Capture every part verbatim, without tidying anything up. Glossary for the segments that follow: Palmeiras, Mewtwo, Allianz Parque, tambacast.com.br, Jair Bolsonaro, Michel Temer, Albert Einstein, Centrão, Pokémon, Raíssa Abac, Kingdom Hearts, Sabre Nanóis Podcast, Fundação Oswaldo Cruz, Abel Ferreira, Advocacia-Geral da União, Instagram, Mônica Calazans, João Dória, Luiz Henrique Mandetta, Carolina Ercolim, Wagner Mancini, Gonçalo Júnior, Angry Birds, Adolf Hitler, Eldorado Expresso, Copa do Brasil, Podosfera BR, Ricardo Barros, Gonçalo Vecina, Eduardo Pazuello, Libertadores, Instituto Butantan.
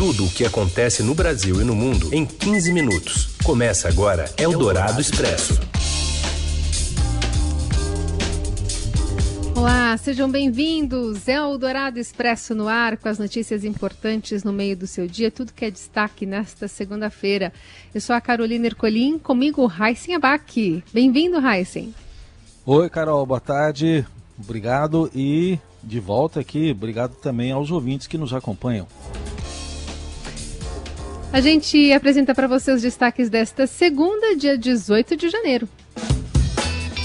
tudo o que acontece no Brasil e no mundo em quinze minutos. Começa agora Eldorado Expresso. Olá, sejam bem-vindos. É o Eldorado Expresso no ar, com as notícias importantes no meio do seu dia, tudo que é destaque nesta segunda-feira. Eu sou a Carolina Ercolim, comigo Raíssa Abac. Bem-vindo, Raíssa. Oi, Carol, boa tarde. Obrigado e de volta aqui. Obrigado também aos ouvintes que nos acompanham. A gente apresenta para você os destaques desta segunda, dia dezoito de janeiro.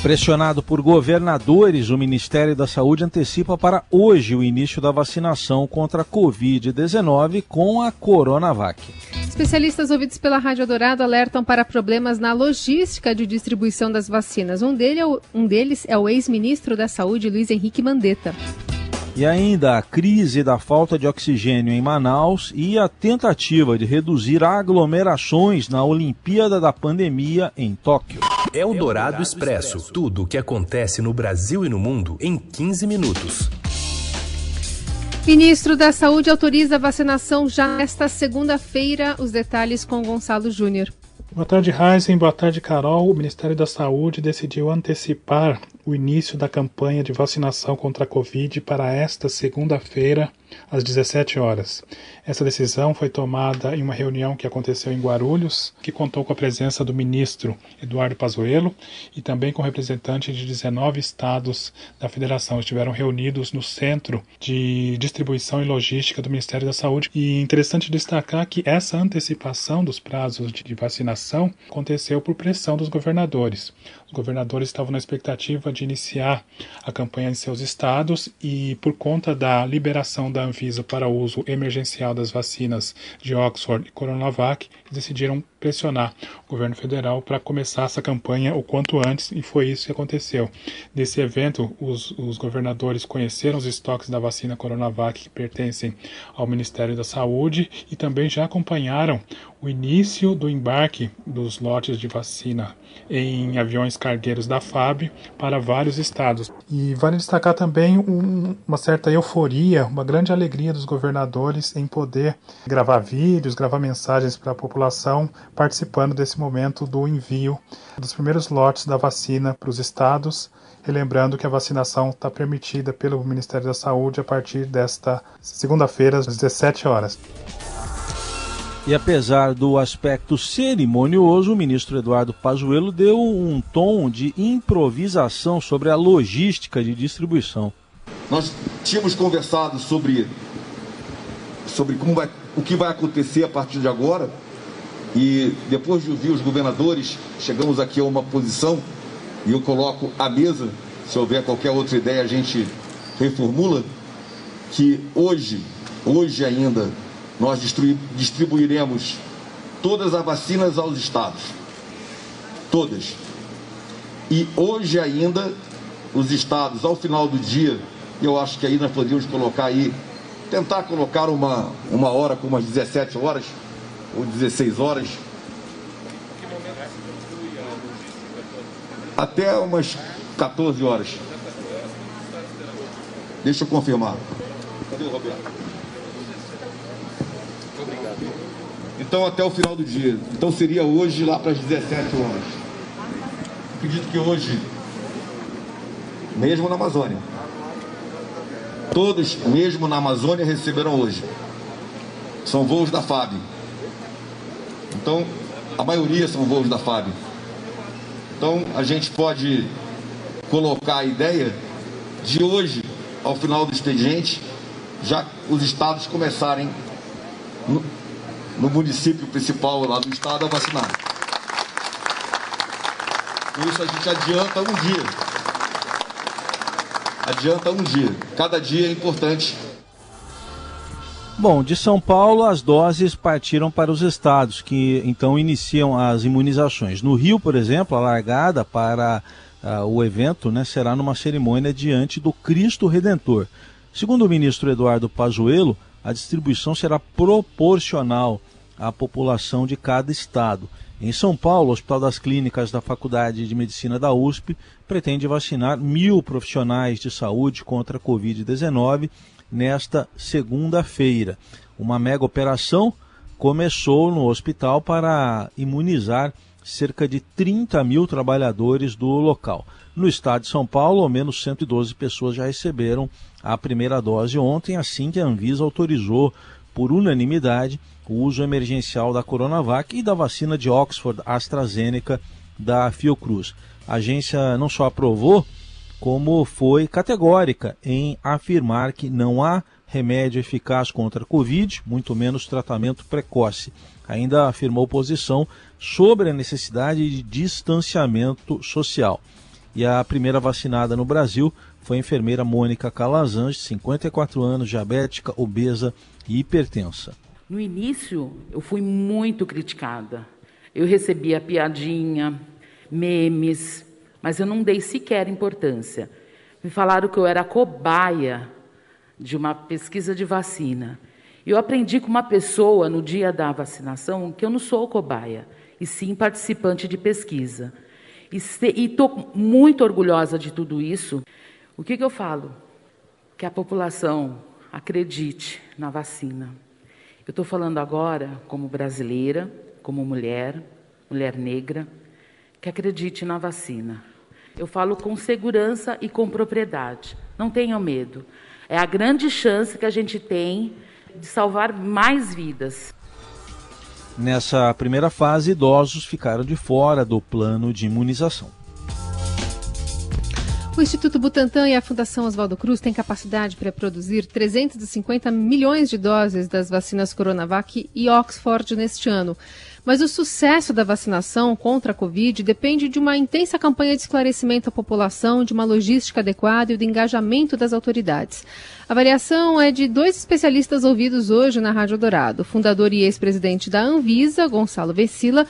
Pressionado por governadores, o Ministério da Saúde antecipa para hoje o início da vacinação contra a covid dezenove com a CoronaVac. Especialistas ouvidos pela Rádio Eldorado alertam para problemas na logística de distribuição das vacinas. Um deles é o ex-ministro da Saúde, Luiz Henrique Mandetta. E ainda a crise da falta de oxigênio em Manaus e a tentativa de reduzir aglomerações na Olimpíada da Pandemia em Tóquio. Eldorado Expresso. Tudo o que acontece no Brasil e no mundo em quinze minutos. Ministro da Saúde autoriza a vacinação já nesta segunda-feira. Os detalhes com Gonçalo Júnior. Boa tarde, Heisen. Boa tarde, Carol. O Ministério da Saúde decidiu antecipar o início da campanha de vacinação contra a Covid para esta segunda-feira, às dezessete horas. Essa decisão foi tomada em uma reunião que aconteceu em Guarulhos, que contou com a presença do ministro Eduardo Pazuello e também com representantes de dezenove estados da federação. Estiveram reunidos no Centro de Distribuição e Logística do Ministério da Saúde. E é interessante destacar que essa antecipação dos prazos de vacinação aconteceu por pressão dos governadores. Os governadores estavam na expectativa de iniciar a campanha em seus estados e, por conta da liberação da Anvisa para o uso emergencial das vacinas de Oxford e CoronaVac, decidiram pressionar o governo federal para começar essa campanha o quanto antes, e foi isso que aconteceu. Nesse evento, os, os governadores conheceram os estoques da vacina CoronaVac que pertencem ao Ministério da Saúde e também já acompanharam o início do embarque dos lotes de vacina em aviões cargueiros da F A B para vários estados. E vale destacar também um, uma certa euforia, uma grande alegria dos governadores em poder gravar vídeos, gravar mensagens para a população participando desse momento do envio dos primeiros lotes da vacina para os estados. Relembrando que a vacinação está permitida pelo Ministério da Saúde a partir desta segunda-feira às dezessete horas. E apesar do aspecto cerimonioso, o ministro Eduardo Pazuello deu um tom de improvisação sobre a logística de distribuição. Nós tínhamos conversado sobre, sobre como vai, o que vai acontecer a partir de agora, e depois de ouvir os governadores, chegamos aqui a uma posição, e eu coloco à mesa, se houver qualquer outra ideia a gente reformula, que hoje, hoje ainda, nós distribuiremos todas as vacinas aos estados, todas. E hoje ainda, os estados, ao final do dia, eu acho que aí nós poderíamos colocar aí, tentar colocar uma, uma hora, como as dezessete horas, ou dezesseis horas, até umas quatorze horas. Deixa eu confirmar. Cadê o Roberto? Então, até o final do dia. Então, seria hoje, lá para as dezessete horas. Acredito que hoje, mesmo na Amazônia, todos, mesmo na Amazônia, receberam hoje. São voos da F A B. Então, a maioria são voos da F A B. Então, a gente pode colocar a ideia de hoje, ao final do expediente, já os estados começarem no, no município principal lá do estado a vacinar. Por isso a gente adianta um dia. Adianta um dia. Cada dia é importante. Bom, de São Paulo as doses partiram para os estados, que então iniciam as imunizações. No Rio, por exemplo, a largada para uh, o evento, né, será numa cerimônia diante do Cristo Redentor. Segundo o ministro Eduardo Pazuello, a distribuição será proporcional à população de cada estado. Em São Paulo, o Hospital das Clínicas da Faculdade de Medicina da U S P pretende vacinar mil profissionais de saúde contra a covid dezenove nesta segunda-feira. Uma mega operação começou no hospital para imunizar cerca de trinta mil trabalhadores do local. No estado de São Paulo, ao menos cento e doze pessoas já receberam a primeira dose ontem, assim que a Anvisa autorizou, por unanimidade, o uso emergencial da CoronaVac e da vacina de Oxford-AstraZeneca da Fiocruz. A agência não só aprovou, como foi categórica em afirmar que não há remédio eficaz contra a Covid, muito menos tratamento precoce. Ainda afirmou posição sobre a necessidade de distanciamento social. E a primeira vacinada no Brasil foi a enfermeira Mônica Calazans, de cinquenta e quatro anos, diabética, obesa e hipertensa. No início, eu fui muito criticada. Eu recebia piadinha, memes, mas eu não dei sequer importância. Me falaram que eu era cobaia de uma pesquisa de vacina. Eu aprendi com uma pessoa, no dia da vacinação, que eu não sou cobaia, e sim participante de pesquisa. E estou muito orgulhosa de tudo isso. O que, que eu falo? Que a população acredite na vacina. Eu estou falando agora como brasileira, como mulher, mulher negra, que acredite na vacina. Eu falo com segurança e com propriedade. Não tenham medo. É a grande chance que a gente tem de salvar mais vidas. Nessa primeira fase, idosos ficaram de fora do plano de imunização. O Instituto Butantan e a Fundação Oswaldo Cruz têm capacidade para produzir trezentos e cinquenta milhões de doses das vacinas Coronavac e Oxford neste ano. Mas o sucesso da vacinação contra a Covid depende de uma intensa campanha de esclarecimento à população, de uma logística adequada e do engajamento das autoridades. A avaliação é de dois especialistas ouvidos hoje na Rádio Dourado, o fundador e ex-presidente da Anvisa, Gonçalo Vecina,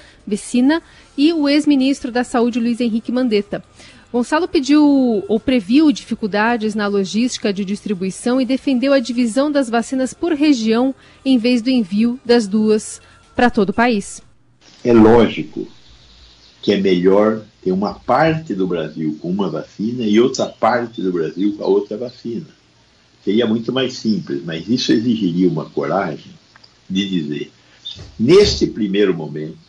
e o ex-ministro da Saúde, Luiz Henrique Mandetta. Gonçalo pediu ou previu dificuldades na logística de distribuição e defendeu a divisão das vacinas por região em vez do envio das duas para todo o país. É lógico que é melhor ter uma parte do Brasil com uma vacina e outra parte do Brasil com a outra vacina. Seria muito mais simples, mas isso exigiria uma coragem de dizer, neste primeiro momento,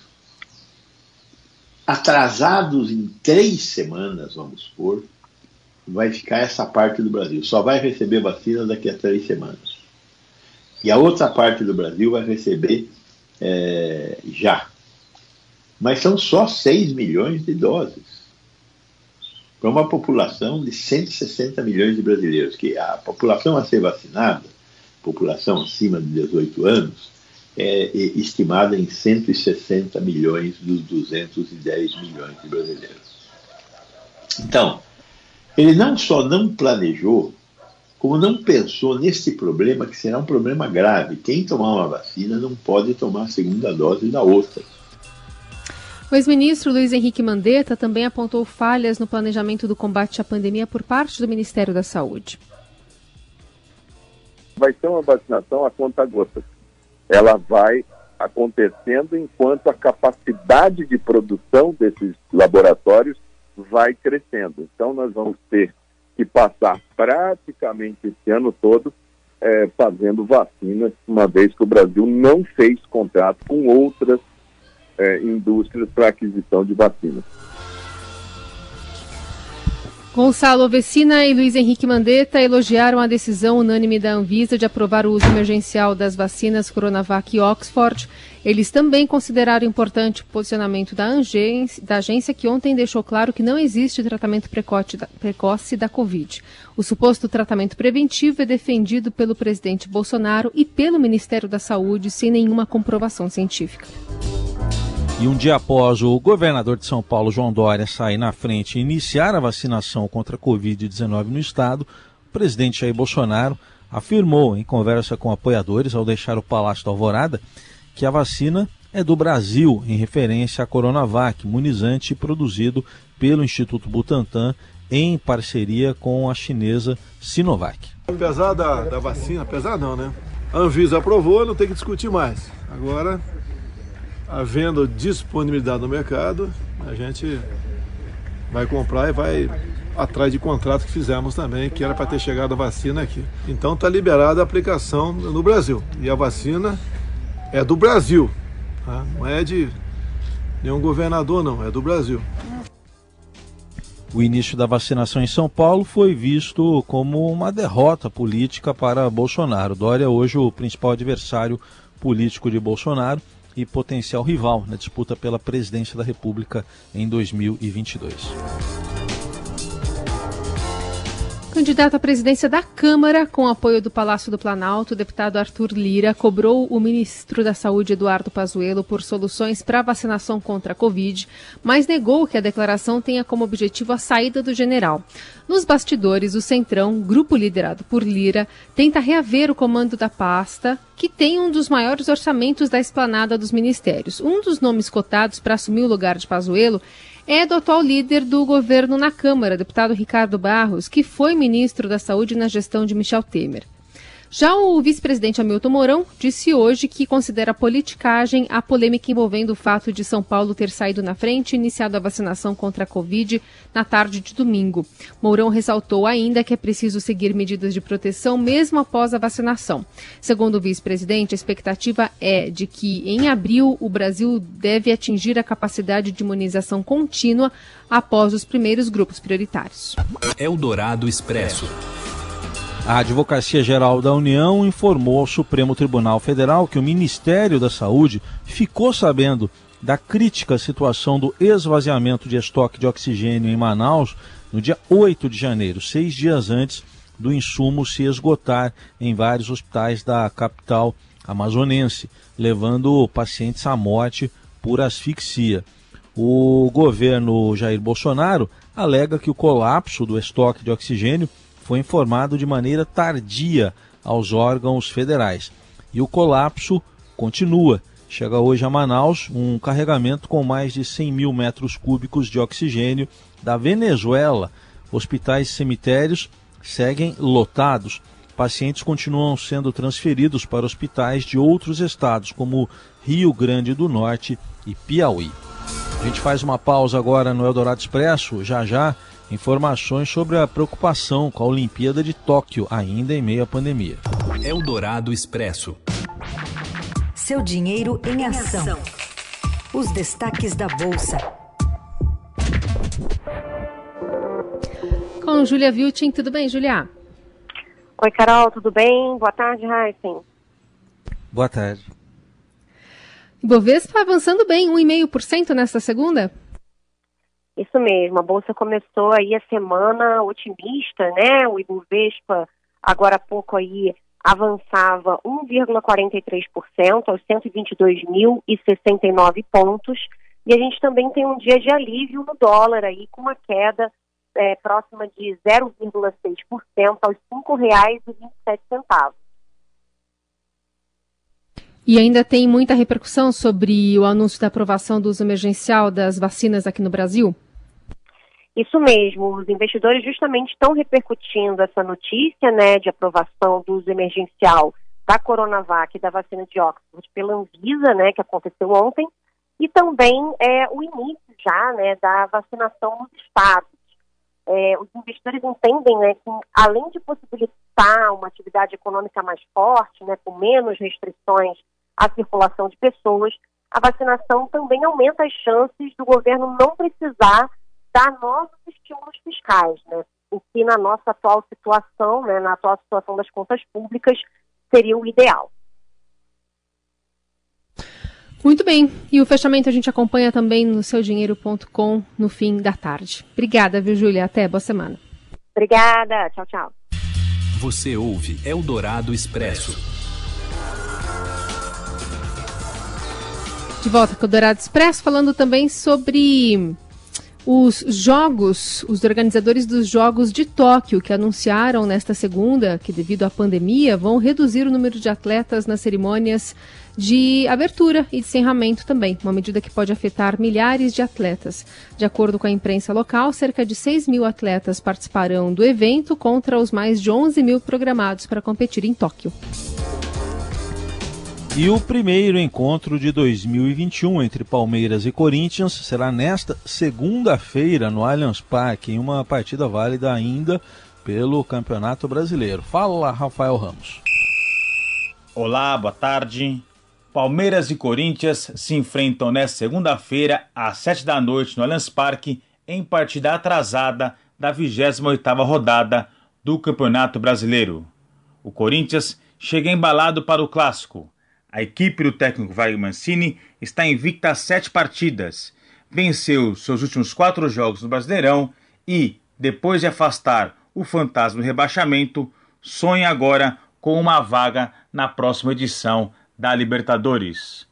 atrasados em três semanas, vamos supor, vai ficar essa parte do Brasil. Só vai receber vacina daqui a três semanas. E a outra parte do Brasil vai receber é, já. Mas são só seis milhões de doses. Para uma população de cento e sessenta milhões de brasileiros, que a população a ser vacinada, população acima de dezoito anos, é estimada em cento e sessenta milhões dos duzentos e dez milhões de brasileiros. Então, ele não só não planejou, como não pensou nesse problema, que será um problema grave. Quem tomar uma vacina não pode tomar a segunda dose da outra. O ex-ministro Luiz Henrique Mandetta também apontou falhas no planejamento do combate à pandemia por parte do Ministério da Saúde. Vai ser uma vacinação a conta-gotas. Ela vai acontecendo enquanto a capacidade de produção desses laboratórios vai crescendo. Então, nós vamos ter que passar praticamente esse ano todo é, fazendo vacinas, uma vez que o Brasil não fez contrato com outras é, indústrias para aquisição de vacinas. Gonçalo Vecina e Luiz Henrique Mandetta elogiaram a decisão unânime da Anvisa de aprovar o uso emergencial das vacinas Coronavac e Oxford. Eles também consideraram importante o posicionamento da, Angens, da agência, que ontem deixou claro que não existe tratamento precoce da, precoce da Covid. O suposto tratamento preventivo é defendido pelo presidente Bolsonaro e pelo Ministério da Saúde sem nenhuma comprovação científica. E um dia após o governador de São Paulo, João Dória, sair na frente e iniciar a vacinação contra a covid dezenove no estado, o presidente Jair Bolsonaro afirmou, em conversa com apoiadores ao deixar o Palácio da Alvorada, que a vacina é do Brasil, em referência à Coronavac, imunizante produzido pelo Instituto Butantan em parceria com a chinesa Sinovac. Apesar da, da vacina, apesar não, né? A Anvisa aprovou, não tem que discutir mais. Agora, havendo disponibilidade no mercado, a gente vai comprar e vai atrás de contrato que fizemos também, que era para ter chegado a vacina aqui. Então está liberada a aplicação no Brasil. E a vacina é do Brasil, tá? Não é de nenhum governador não, é do Brasil. O início da vacinação em São Paulo foi visto como uma derrota política para Bolsonaro. Dória é hoje o principal adversário político de Bolsonaro e potencial rival na disputa pela presidência da República em dois mil e vinte e dois. Candidato à presidência da Câmara, com apoio do Palácio do Planalto, o deputado Arthur Lira cobrou o ministro da Saúde, Eduardo Pazuello, por soluções para a vacinação contra a Covid, mas negou que a declaração tenha como objetivo a saída do general. Nos bastidores, o Centrão, grupo liderado por Lira, tenta reaver o comando da pasta, que tem um dos maiores orçamentos da esplanada dos ministérios. Um dos nomes cotados para assumir o lugar de Pazuello é do atual líder do governo na Câmara, deputado Ricardo Barros, que foi ministro da Saúde na gestão de Michel Temer. Já o vice-presidente Hamilton Mourão disse hoje que considera politicagem a polêmica envolvendo o fato de São Paulo ter saído na frente e iniciado a vacinação contra a Covid na tarde de domingo. Mourão ressaltou ainda que é preciso seguir medidas de proteção mesmo após a vacinação. Segundo o vice-presidente, a expectativa é de que, em abril, o Brasil deve atingir a capacidade de imunização contínua após os primeiros grupos prioritários. Eldorado Expresso. A Advocacia-Geral da União informou ao Supremo Tribunal Federal que o Ministério da Saúde ficou sabendo da crítica situação do esvaziamento de estoque de oxigênio em Manaus no dia oito de janeiro, seis dias antes do insumo se esgotar em vários hospitais da capital amazonense, levando pacientes à morte por asfixia. O governo Jair Bolsonaro alega que o colapso do estoque de oxigênio foi informado de maneira tardia aos órgãos federais. E o colapso continua. Chega hoje a Manaus um carregamento com mais de cem mil metros cúbicos de oxigênio da Venezuela. Hospitais e cemitérios seguem lotados. Pacientes continuam sendo transferidos para hospitais de outros estados, como Rio Grande do Norte e Piauí. A gente faz uma pausa agora no Eldorado Expresso, já já. Informações sobre a preocupação com a Olimpíada de Tóquio, ainda em meio à pandemia. Eldorado Expresso. Seu dinheiro em ação. Os destaques da Bolsa. Com Júlia Viltin, tudo bem, Júlia? Oi, Carol, tudo bem? Boa tarde, Raíssa. Boa tarde. Ibovespa avançando bem, um vírgula cinco por cento nesta segunda? Isso mesmo, a Bolsa começou aí a semana otimista, né? O Ibovespa, agora há pouco aí, avançava um vírgula quarenta e três por cento aos cento e vinte e dois mil e sessenta e nove pontos. E a gente também tem um dia de alívio no dólar aí, com uma queda é, próxima de zero vírgula seis por cento aos cinco reais e vinte e sete centavos. E ainda tem muita repercussão sobre o anúncio da aprovação do uso emergencial das vacinas aqui no Brasil? Isso mesmo, os investidores justamente estão repercutindo essa notícia, né, de aprovação do uso emergencial da CoronaVac e da vacina de Oxford pela Anvisa, né, que aconteceu ontem, e também é, o início já, né, da vacinação nos estados. É, os investidores entendem, né, que além de possibilitar uma atividade econômica mais forte, né, com menos restrições à circulação de pessoas, a vacinação também aumenta as chances do governo não precisar dar novos estímulos fiscais, né? O que na nossa atual situação, né, na atual situação das contas públicas, seria o ideal. Muito bem. E o fechamento a gente acompanha também no seu dinheiro ponto com no fim da tarde. Obrigada, viu, Júlia? Até. Boa semana. Obrigada. Tchau, tchau. Você ouve Eldorado Expresso. De volta com o Dourado Expresso, falando também sobre os jogos, os organizadores dos Jogos de Tóquio, que anunciaram nesta segunda que, devido à pandemia, vão reduzir o número de atletas nas cerimônias de abertura e de encerramento também, uma medida que pode afetar milhares de atletas. De acordo com a imprensa local, cerca de seis mil atletas participarão do evento contra os mais de onze mil programados para competir em Tóquio. E o primeiro encontro de dois mil e vinte e um entre Palmeiras e Corinthians será nesta segunda-feira no Allianz Parque, em uma partida válida ainda pelo Campeonato Brasileiro. Fala, Rafael Ramos. Olá, boa tarde. Palmeiras e Corinthians se enfrentam nesta segunda-feira às sete da noite no Allianz Parque em partida atrasada da vigésima oitava rodada do Campeonato Brasileiro. O Corinthians chega embalado para o clássico. A equipe do técnico Wagner Mancini está invicta a sete partidas, venceu seus últimos quatro jogos no Brasileirão e, depois de afastar o fantasma do rebaixamento, sonha agora com uma vaga na próxima edição da Libertadores.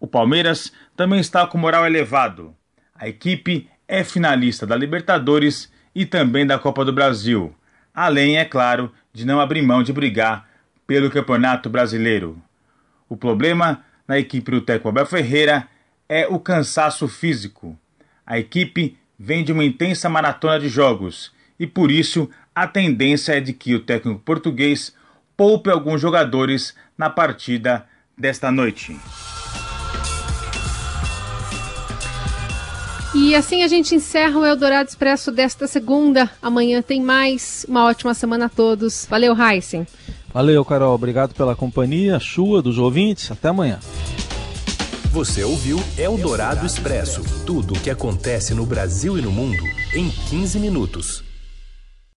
O Palmeiras também está com moral elevado. A equipe é finalista da Libertadores e também da Copa do Brasil, além, é claro, de não abrir mão de brigar pelo Campeonato Brasileiro. O problema na equipe do técnico Abel Ferreira é o cansaço físico. A equipe vem de uma intensa maratona de jogos e, por isso, a tendência é de que o técnico português poupe alguns jogadores na partida desta noite. E assim a gente encerra o Eldorado Expresso desta segunda. Amanhã tem mais. Uma ótima semana a todos. Valeu, Heisen. Valeu, Carol. Obrigado pela companhia sua, dos ouvintes. Até amanhã. Você ouviu Eldorado Expresso. Tudo o que acontece no Brasil e no mundo em quinze minutos.